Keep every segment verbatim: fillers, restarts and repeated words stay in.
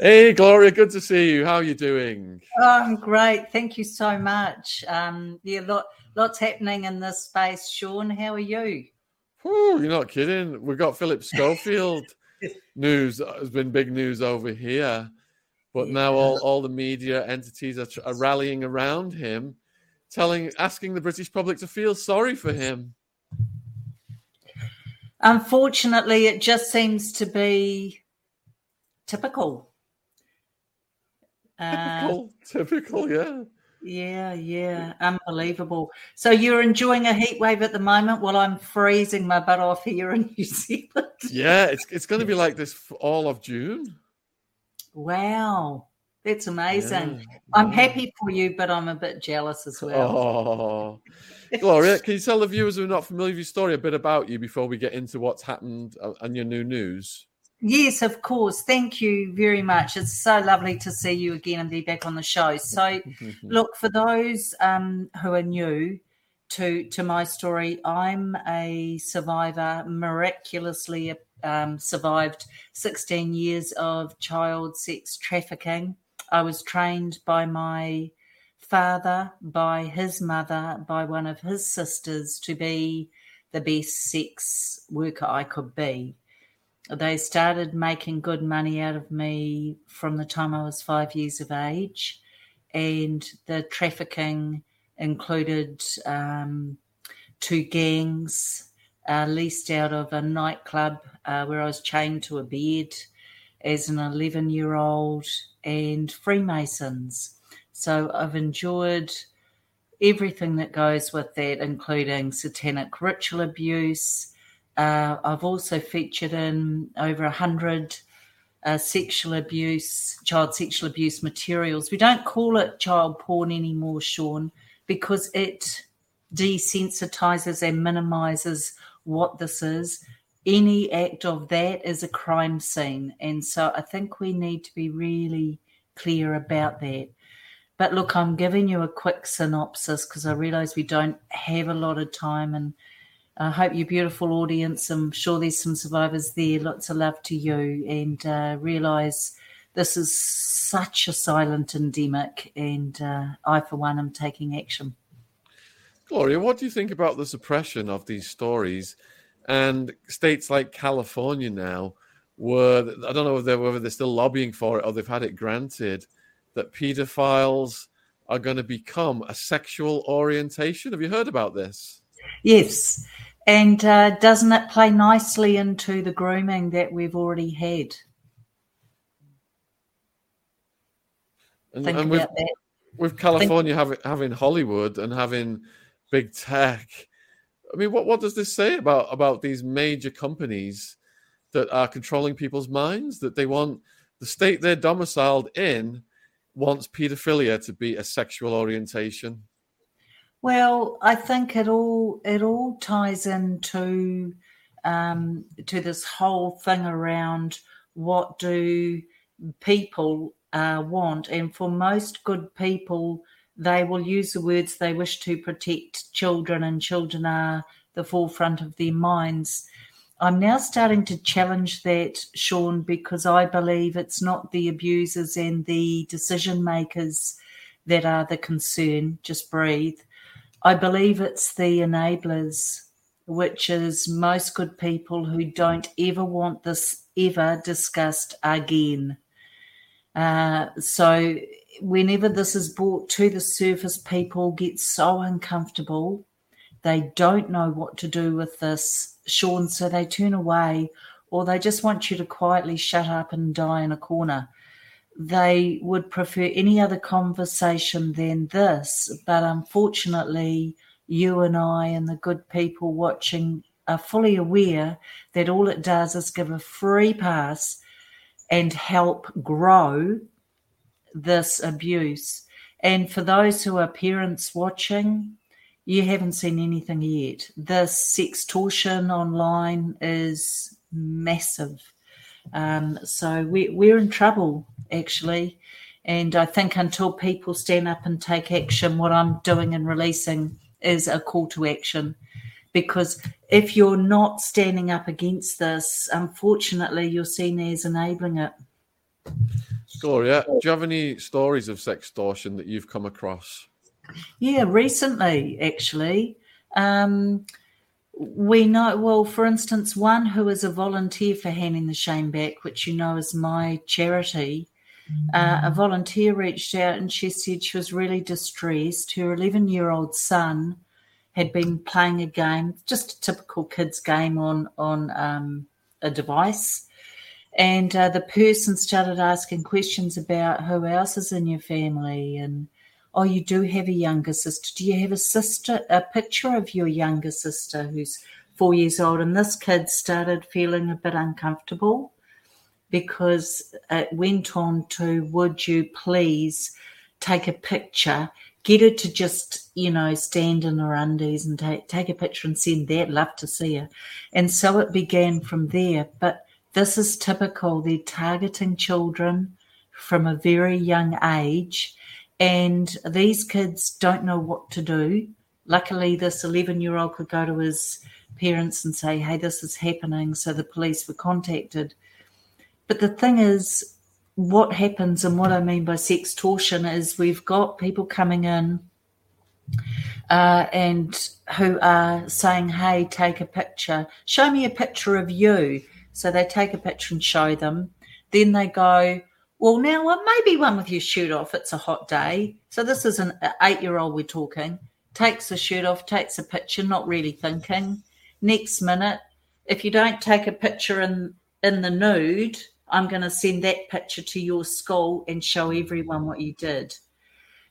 Hey, Gloria, good to see you. How are you doing? Oh, I'm great. Thank you so much. Um, yeah, lot, lots happening in this space. Sean, how are you? Ooh, you're not kidding. We've got Philip Schofield news. Has been big news over here. But yeah. now all, all the media entities are, are rallying around him, telling, asking the British public to feel sorry for him. Unfortunately, it just seems to be typical. Typical, uh, typical, yeah. Yeah, yeah, unbelievable. So you're enjoying a heat wave at the moment while I'm freezing my butt off here in New Zealand. Yeah, it's it's going to be like this for all of June. Wow, that's amazing. Yeah, I'm yeah. happy for you, but I'm a bit jealous as well. Oh, Gloria, can you tell the viewers who are not familiar with your story a bit about you before we get into what's happened and your new news? Yes, of course. Thank you very much. It's so lovely to see you again and be back on the show. So, look, for those um, who are new to to my story, I'm a survivor, miraculously um, survived sixteen years of child sex trafficking. I was trained by my father, by his mother, by one of his sisters to be the best sex worker I could be. They started making good money out of me from the time I was five years of age, and the trafficking included um, two gangs, uh, leased out of a nightclub uh, where I was chained to a bed as an eleven-year-old, and Freemasons. So I've endured everything that goes with that, including satanic ritual abuse. Uh, I've also featured in over one hundred uh, sexual abuse, child sexual abuse materials. We don't call it child porn anymore, Sean, because it desensitizes and minimises what this is. Any act of that is a crime scene, and so I think we need to be really clear about that. But look, I'm giving you a quick synopsis because I realise we don't have a lot of time, and I hope your beautiful audience, I'm sure there's some survivors there, lots of love to you, and uh, realise this is such a silent endemic, and uh, I, for one, am taking action. Gloria, what do you think about the suppression of these stories and states like California now, where, I don't know whether they're, whether they're still lobbying for it or they've had it granted, that paedophiles are going to become a sexual orientation? Have you heard about this? Yes, and uh, doesn't it play nicely into the grooming that we've already had? And, Think and about with, that. With California Think- having, having Hollywood and having big tech, I mean, what, what does this say about, about these major companies that are controlling people's minds, that they want the state they're domiciled in wants paedophilia to be a sexual orientation? Well, I think it all it all ties into um, to this whole thing around what do people uh, want, and for most good people, they will use the words they wish to protect children, and children are the forefront of their minds. I'm now starting to challenge that, Sean, because I believe it's not the abusers and the decision makers that are the concern. Just breathe. I believe it's the enablers, which is most good people who don't ever want this ever discussed again. Uh, so whenever this is brought to the surface, people get so uncomfortable. They don't know what to do with this, Sean, so they turn away, or they just want you to quietly shut up and die in a corner. They would prefer any other conversation than this, but unfortunately you and I and the good people watching are fully aware that all it does is give a free pass and help grow this abuse. And for those who are parents watching, you haven't seen anything yet. This sextortion online is massive. Um, so we, we're in trouble, actually, and I think until people stand up and take action, what I'm doing and releasing is a call to action, because if you're not standing up against this, unfortunately, you're seen as enabling it. Gloria, do you have any stories of sextortion that you've come across? Yeah, recently, actually. Um, we know, well, for instance, one who is a volunteer for Handing the Shame Back, which you know is my charity, Uh, a volunteer reached out and she said she was really distressed. Her eleven-year-old son had been playing a game, just a typical kid's game on, on um, a device, and uh, the person started asking questions about who else is in your family and, oh, you do have a younger sister. Do you have a sister? A picture of your younger sister who's four years old? And this kid started feeling a bit uncomfortable, because it went on to, would you please take a picture, get her to just, you know, stand in her undies and take, take a picture and send that, love to see her. And so it began from there. But this is typical. They're targeting children from a very young age, and these kids don't know what to do. Luckily, this eleven-year-old could go to his parents and say, hey, this is happening, so the police were contacted. But the thing is, what happens, and what I mean by sextortion, is we've got people coming in uh, and who are saying, hey, take a picture. Show me a picture of you. So they take a picture and show them. Then they go, well, now well, maybe one with your shirt off. It's a hot day. So this is an eight-year-old we're talking. Takes the shirt off, takes a picture, not really thinking. Next minute, if you don't take a picture in, in the nude, I'm going to send that picture to your school and show everyone what you did.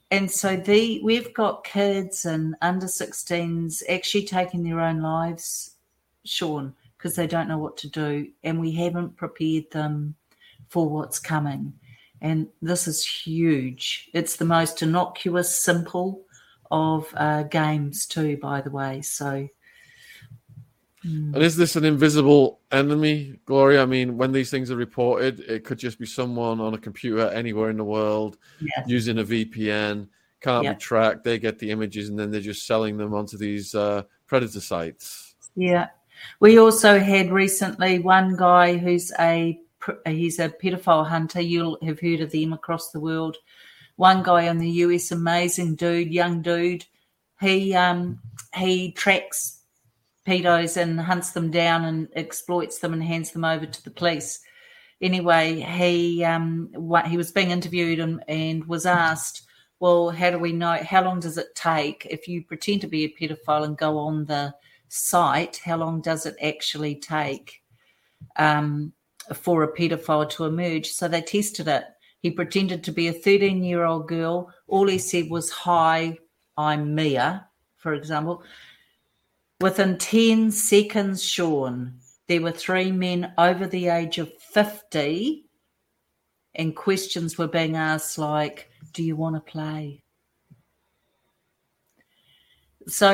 And so the, we've got kids and under sixteens actually taking their own lives, Sean, because they don't know what to do, and we haven't prepared them for what's coming. And this is huge. It's the most innocuous, simple of uh, games too, by the way. So... And is this an invisible enemy, Gloria? I mean, when these things are reported, it could just be someone on a computer anywhere in the world, yeah, using a V P N, can't yeah. be tracked. They get the images and then they're just selling them onto these uh, predator sites. Yeah. We also had recently one guy who's a he's a pedophile hunter. You'll have heard of them across the world. One guy in the U S, amazing dude, young dude. He um, he tracks pedos and hunts them down and exploits them and hands them over to the police. Anyway, he um, what, he was being interviewed and, and was asked, well, how do we know, how long does it take if you pretend to be a pedophile and go on the site, how long does it actually take um, for a pedophile to emerge? So they tested it. He pretended to be a thirteen-year-old girl. All he said was, hi, I'm Mia, for example. Within ten seconds, Sean, there were three men over the age of fifty, and questions were being asked like, do you want to play? So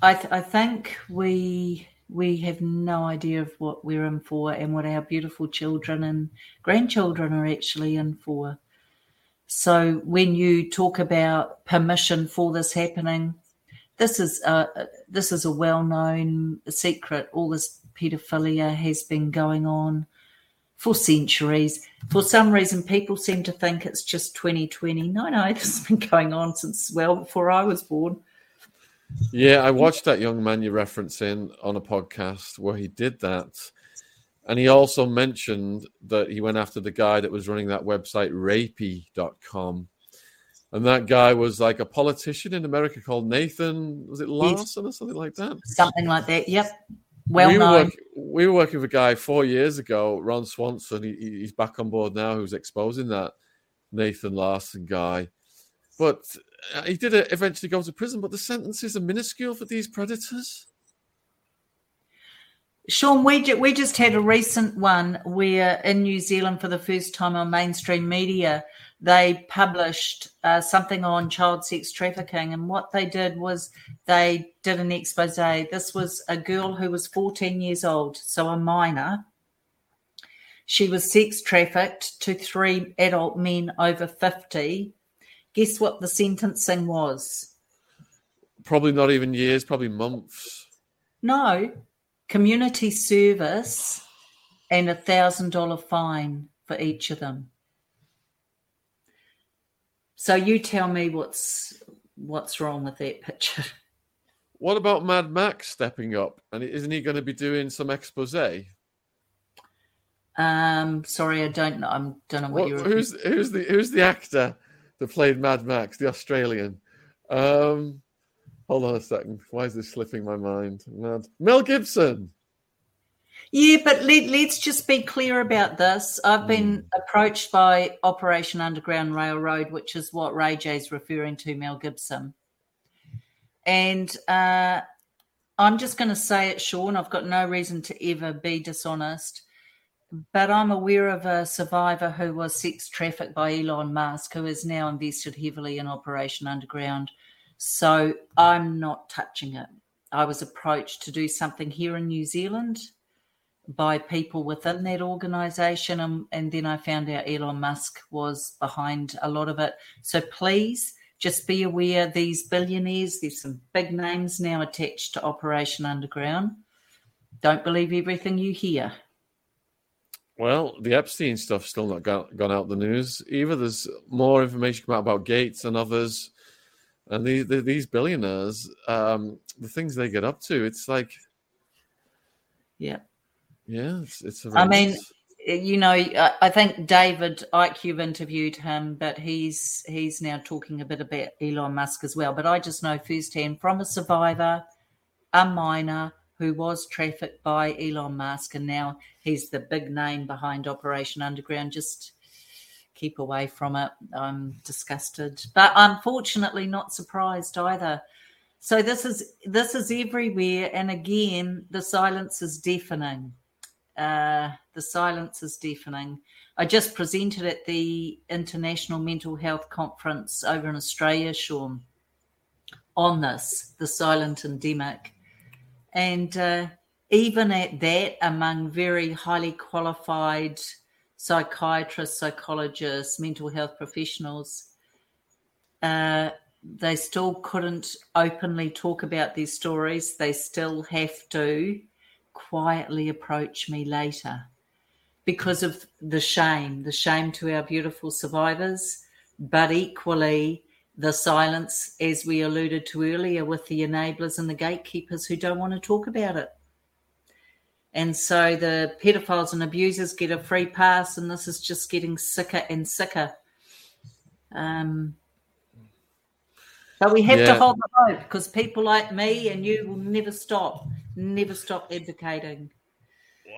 I, th- I think we we have no idea of what we're in for and what our beautiful children and grandchildren are actually in for. So when you talk about permission for this happening, This is a this is a well-known secret. All this paedophilia has been going on for centuries. For some reason, people seem to think it's just twenty twenty. No, no, this has been going on since well before I was born. Yeah, I watched that young man you're referencing on a podcast where he did that, and he also mentioned that he went after the guy that was running that website, Rapey dot com. And that guy was like a politician in America called Nathan, was it Larson yes. or something like that? Something like that, yep. Well we known. Were work, we were working with a guy four years ago, Ron Swanson. He, he's back on board now, who's exposing that Nathan Larson guy. But he did eventually go to prison, but the sentences are minuscule for these predators. Sean, we, ju- we just had a recent one where in New Zealand for the first time on mainstream media, they published uh, something on child sex trafficking, and what they did was they did an expose. This was a girl who was fourteen years old, so a minor. She was sex trafficked to three adult men over fifty. Guess what the sentencing was? Probably not even years, probably months. No, community service and a one thousand dollars fine for each of them. So you tell me what's what's wrong with that picture. What about Mad Max stepping up? And isn't he going to be doing some exposé? Um, sorry, I don't know. I don't know what, what you're. Who's who's the who's the actor that played Mad Max, the Australian? Um, hold on a second. Why is this slipping my mind? Mad Mel Gibson. Yeah, but let, let's just be clear about this. I've been mm. approached by Operation Underground Railroad, which is what Ray J's referring to, Mel Gibson. And uh, I'm just going to say it, Sean, I've got no reason to ever be dishonest, but I'm aware of a survivor who was sex trafficked by Elon Musk, who is now invested heavily in Operation Underground. So I'm not touching it. I was approached to do something here in New Zealand by people within that organisation, and, and then I found out Elon Musk was behind a lot of it. So please just be aware, these billionaires, there's some big names now attached to Operation Underground. Don't believe everything you hear. Well, the Epstein stuff's still not got, gone out the news either. There's more information come out about Gates and others, and the, the, these billionaires, um, the things they get up to, it's like... Yeah. Yeah, it's, it's a. I mean, you know, I, I think David Ike, you've interviewed him, but he's he's now talking a bit about Elon Musk as well. But I just know firsthand from a survivor, a miner who was trafficked by Elon Musk, and now he's the big name behind Operation Underground. Just keep away from it. I'm disgusted, but unfortunately not surprised either. So this is this is everywhere, and again, the silence is deafening. Uh, the silence is deafening. I just presented at the International Mental Health Conference over in Australia, Sean, on this, the silent endemic. And uh, even at that, among very highly qualified psychiatrists, psychologists, mental health professionals, uh, they still couldn't openly talk about these stories. They still have to quietly approach me later because of the shame, the shame to our beautiful survivors, but equally the silence, as we alluded to earlier, with the enablers and the gatekeepers who don't want to talk about it. And so the pedophiles and abusers get a free pass, and this is just getting sicker and sicker. Um, but we have yeah. to hold the hope, because people like me and you will never stop. Never stop advocating.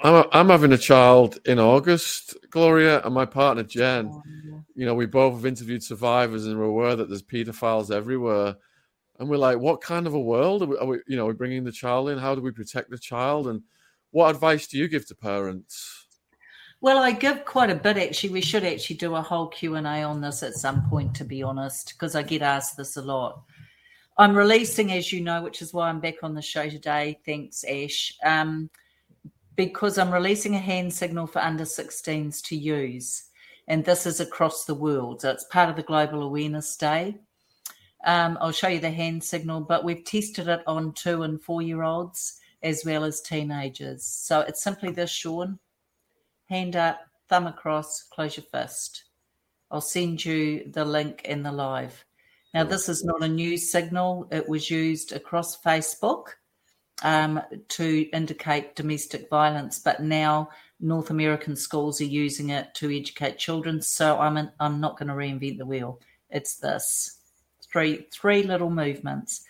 I'm, I'm having a child in August, Gloria, and my partner, Jen. Oh, yeah. You know, we both have interviewed survivors, and we're aware that there's paedophiles everywhere. And we're like, what kind of a world are we, are we, you know, we're bringing the child in? How do we protect the child? And what advice do you give to parents? Well, I give quite a bit, actually. We should actually do a whole Q and A on this at some point, to be honest, because I get asked this a lot. I'm releasing, as you know, which is why I'm back on the show today. Thanks, Ash. Um, because I'm releasing a hand signal for under sixteens to use. And this is across the world. So it's part of the Global Awareness Day. Um, I'll show you the hand signal, but we've tested it on two and four-year-olds as well as teenagers. So it's simply this, Sean. Hand up, thumb across, close your fist. I'll send you the link and the live. Now, this is not a new signal. It was used across Facebook um, to indicate domestic violence, but now North American schools are using it to educate children. So I'm an, I'm not going to reinvent the wheel. It's this. Three, three little movements.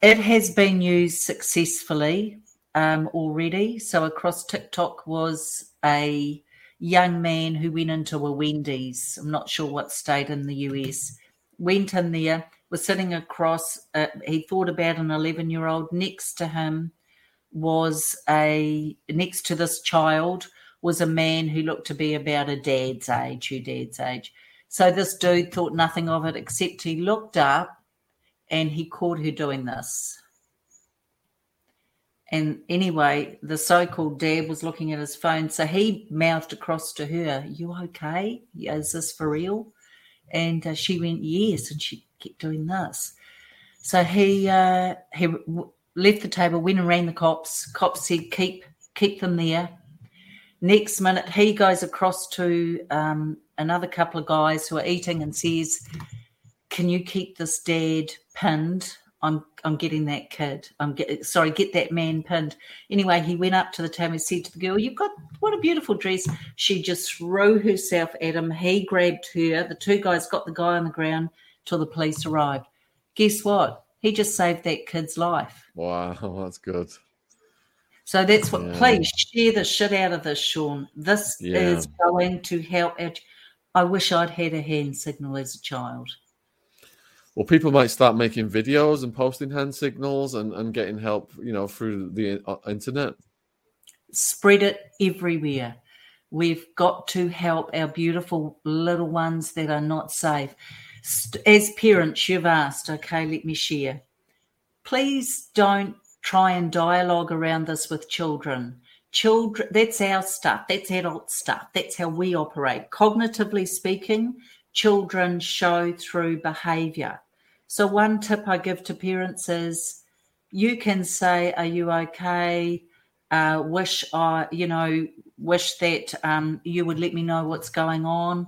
It has been used successfully um, already. So across TikTok was a young man who went into a Wendy's. I'm not sure what state in the U S, went in there, was sitting across, uh, he thought about an eleven-year-old. Next to him was a, next to this child was a man who looked to be about a dad's age, her dad's age. So this dude thought nothing of it, except he looked up and he caught her doing this. And anyway, the so-called dad was looking at his phone, so he mouthed across to her, "You okay? Is this for real?" And uh, she went, "Yes," and she kept doing this. So he uh, he w- left the table, went and rang the cops. Cops said, keep keep them there. Next minute, he goes across to um, another couple of guys who are eating and says, can you keep this dad pinned? I'm I'm getting that kid. I'm get, sorry, get that man pinned. Anyway, he went up to the table and said to the girl, you've got, what a beautiful dress. She just threw herself at him. He grabbed her. The two guys got the guy on the ground till the police arrived. Guess what? He just saved that kid's life. Wow, that's good. So that's what, yeah. Please share the shit out of this, Sean. This yeah. is going to help. I wish I'd had a hand signal as a child. Well, people might start making videos and posting hand signals and, and getting help, you know, through the internet. Spread it everywhere. We've got to help our beautiful little ones that are not safe. As parents, you've asked, okay, let me share. Please don't try and dialogue around this with children. Children, that's our stuff. That's adult stuff. That's how we operate. Cognitively speaking, children show through behaviour. So one tip I give to parents is you can say, are you okay? Uh, wish I, you know, wish that um, you would let me know what's going on.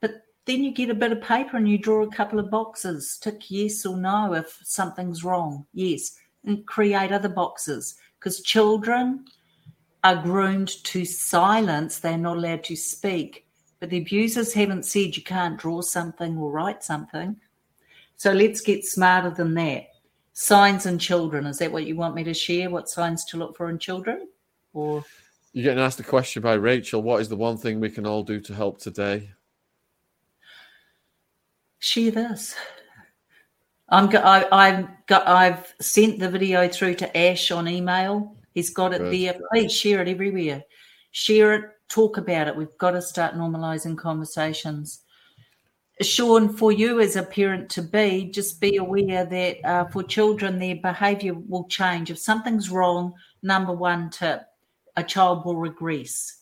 But then you get a bit of paper and you draw a couple of boxes. Tick yes or no if something's wrong. Yes. And create other boxes. Because children are groomed to silence. They're not allowed to speak. But the abusers haven't said you can't draw something or write something. So let's get smarter than that. Signs in children, is that what you want me to share? What signs to look for in children? Or you're getting asked a question by Rachel, what is the one thing we can all do to help today? Share this. I'm go- I, I've, got, I've sent the video through to Ash on email. He's got it Good. there. Please share it everywhere. Share it. Talk about it. We've got to start normalising conversations. Sean, for you as a parent-to-be, just be aware that uh, for children, their behaviour will change. If something's wrong, number one tip, a child will regress.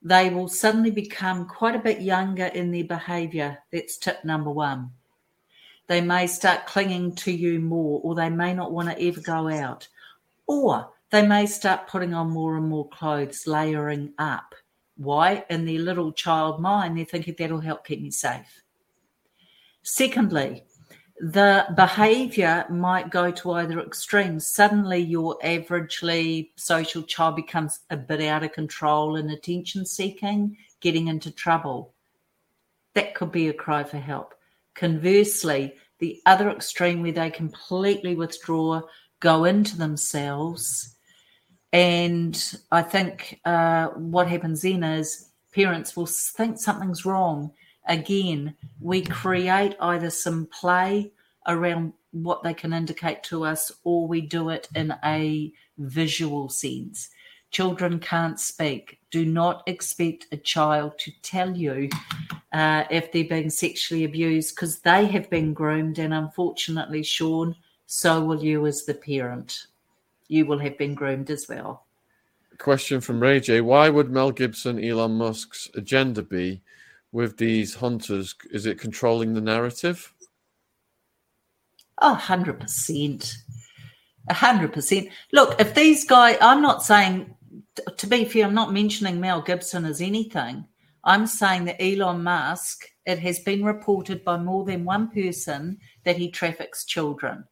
They will suddenly become quite a bit younger in their behaviour. That's tip number one. They may start clinging to you more, or they may not want to ever go out. Or they may start putting on more and more clothes, layering up. Why? In their little child mind, they're thinking that'll help keep me safe. Secondly, the behaviour might go to either extreme. Suddenly your averagely social child becomes a bit out of control and attention-seeking, getting into trouble. That could be a cry for help. Conversely, the other extreme where they completely withdraw, go into themselves, and I think uh, what happens then is parents will think something's wrong. Again, we create either some play around what they can indicate to us, or we do it in a visual sense. Children can't speak. Do not expect a child to tell you uh, if they're being sexually abused, because they have been groomed, and unfortunately, Sean, so will you as the parent. You will have been groomed as well. Question from Ray J. Why would Mel Gibson, Elon Musk's agenda be with these hunters? Is it controlling the narrative? Oh, one hundred percent. one hundred percent. Look, if these guys, I'm not saying, to be fair, I'm not mentioning Mel Gibson as anything. I'm saying that Elon Musk, it has been reported by more than one person that he traffics children.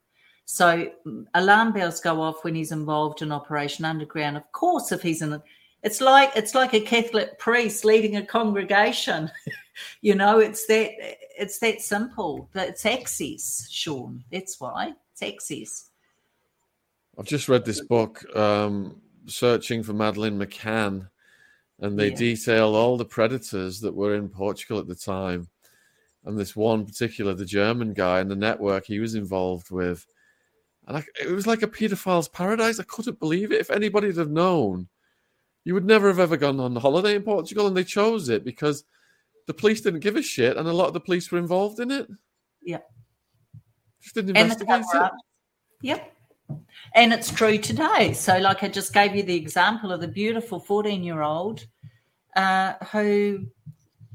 So alarm bells go off when he's involved in Operation Underground. Of course, if he's in it, it's like it's like a Catholic priest leading a congregation. You know, it's that it's that simple. It's access, Sean. That's why it's access. I've just read this book, um, Searching for Madeleine McCann, and they yeah. detail all the predators that were in Portugal at the time, and this one particular, the German guy, and the network he was involved with. And I, it was like a paedophile's paradise. I couldn't believe it. If anybody had have known, you would never have ever gone on holiday in Portugal. And they chose it because the police didn't give a shit, and a lot of the police were involved in it. Yeah. Just didn't investigate it. Yep. And it's true today. So, like I just gave you the example of the beautiful fourteen-year-old uh, who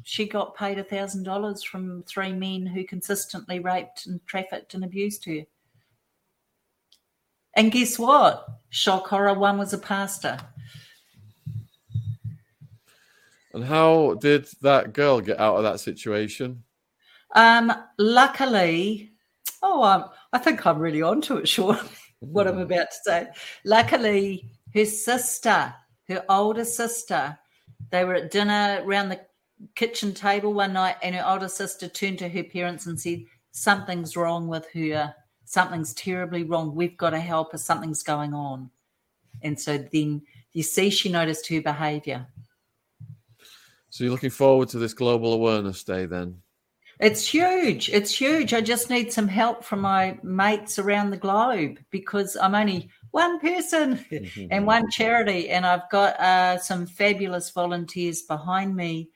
she got paid one thousand dollars from three men who consistently raped and trafficked and abused her. And guess what? Shock horror, one was a pastor. And how did that girl get out of that situation? Um, luckily, oh, um, I think I'm really onto it, Sean, what I'm about to say. Luckily, her sister, her older sister, they were at dinner around the kitchen table one night, and her older sister turned to her parents and said, something's wrong with her, something's terribly wrong, we've got to help her, something's going on. And so then, you see, she noticed her behaviour. So you're looking forward to this Global Awareness Day then? It's huge. It's huge. I just need some help from my mates around the globe because I'm only one person and one charity, and I've got uh, some fabulous volunteers behind me.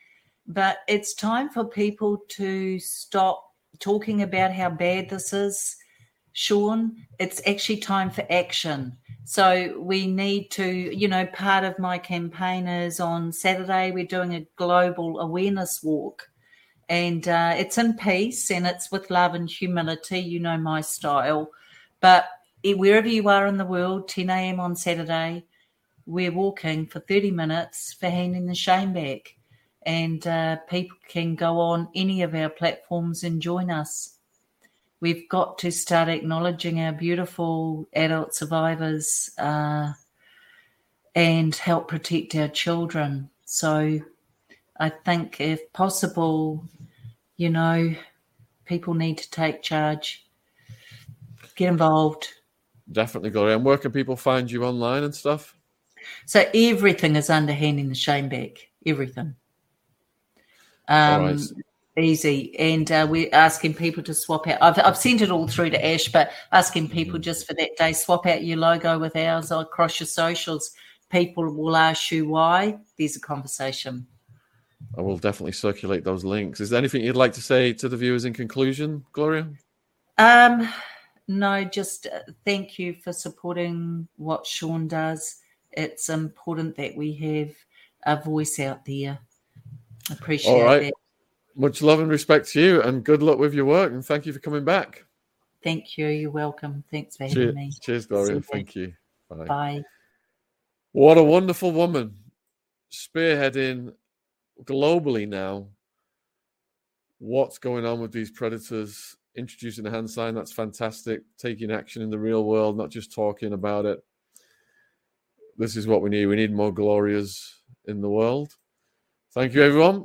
But it's time for people to stop talking about how bad this is, Sean. It's actually time for action. So we need to, you know, part of my campaign is on Saturday we're doing a global awareness walk. And uh, it's in peace and it's with love and humility. You know my style. But wherever you are in the world, ten a.m. on Saturday, we're walking for thirty minutes for Handing the Shame Back. And uh, people can go on any of our platforms and join us. We've got to start acknowledging our beautiful adult survivors uh, and help protect our children. So I think if possible, you know, people need to take charge, get involved. Definitely, Gloria. And where can people find you online and stuff? So everything is under Handing the Shame Back, everything. Um, all right. Easy. And uh, we're asking people to swap out. I've, I've sent it all through to Ash, but asking people just for that day, swap out your logo with ours across your socials. People will ask you why. There's a conversation. I will definitely circulate those links. Is there anything you'd like to say to the viewers in conclusion, Gloria? Um, no, just thank you for supporting what Sean does. It's important that we have a voice out there. Appreciate All right. that. Much love and respect to you, and good luck with your work, and thank you for coming back. Thank you. You're welcome. Thanks for having Cheers. me. Cheers, Gloria. Thank you. Bye. Bye. What a wonderful woman, spearheading globally now what's going on with these predators, introducing the hand sign. That's fantastic. Taking action in the real world, not just talking about it. This is what we need. We need more Glorias in the world. Thank you, everyone.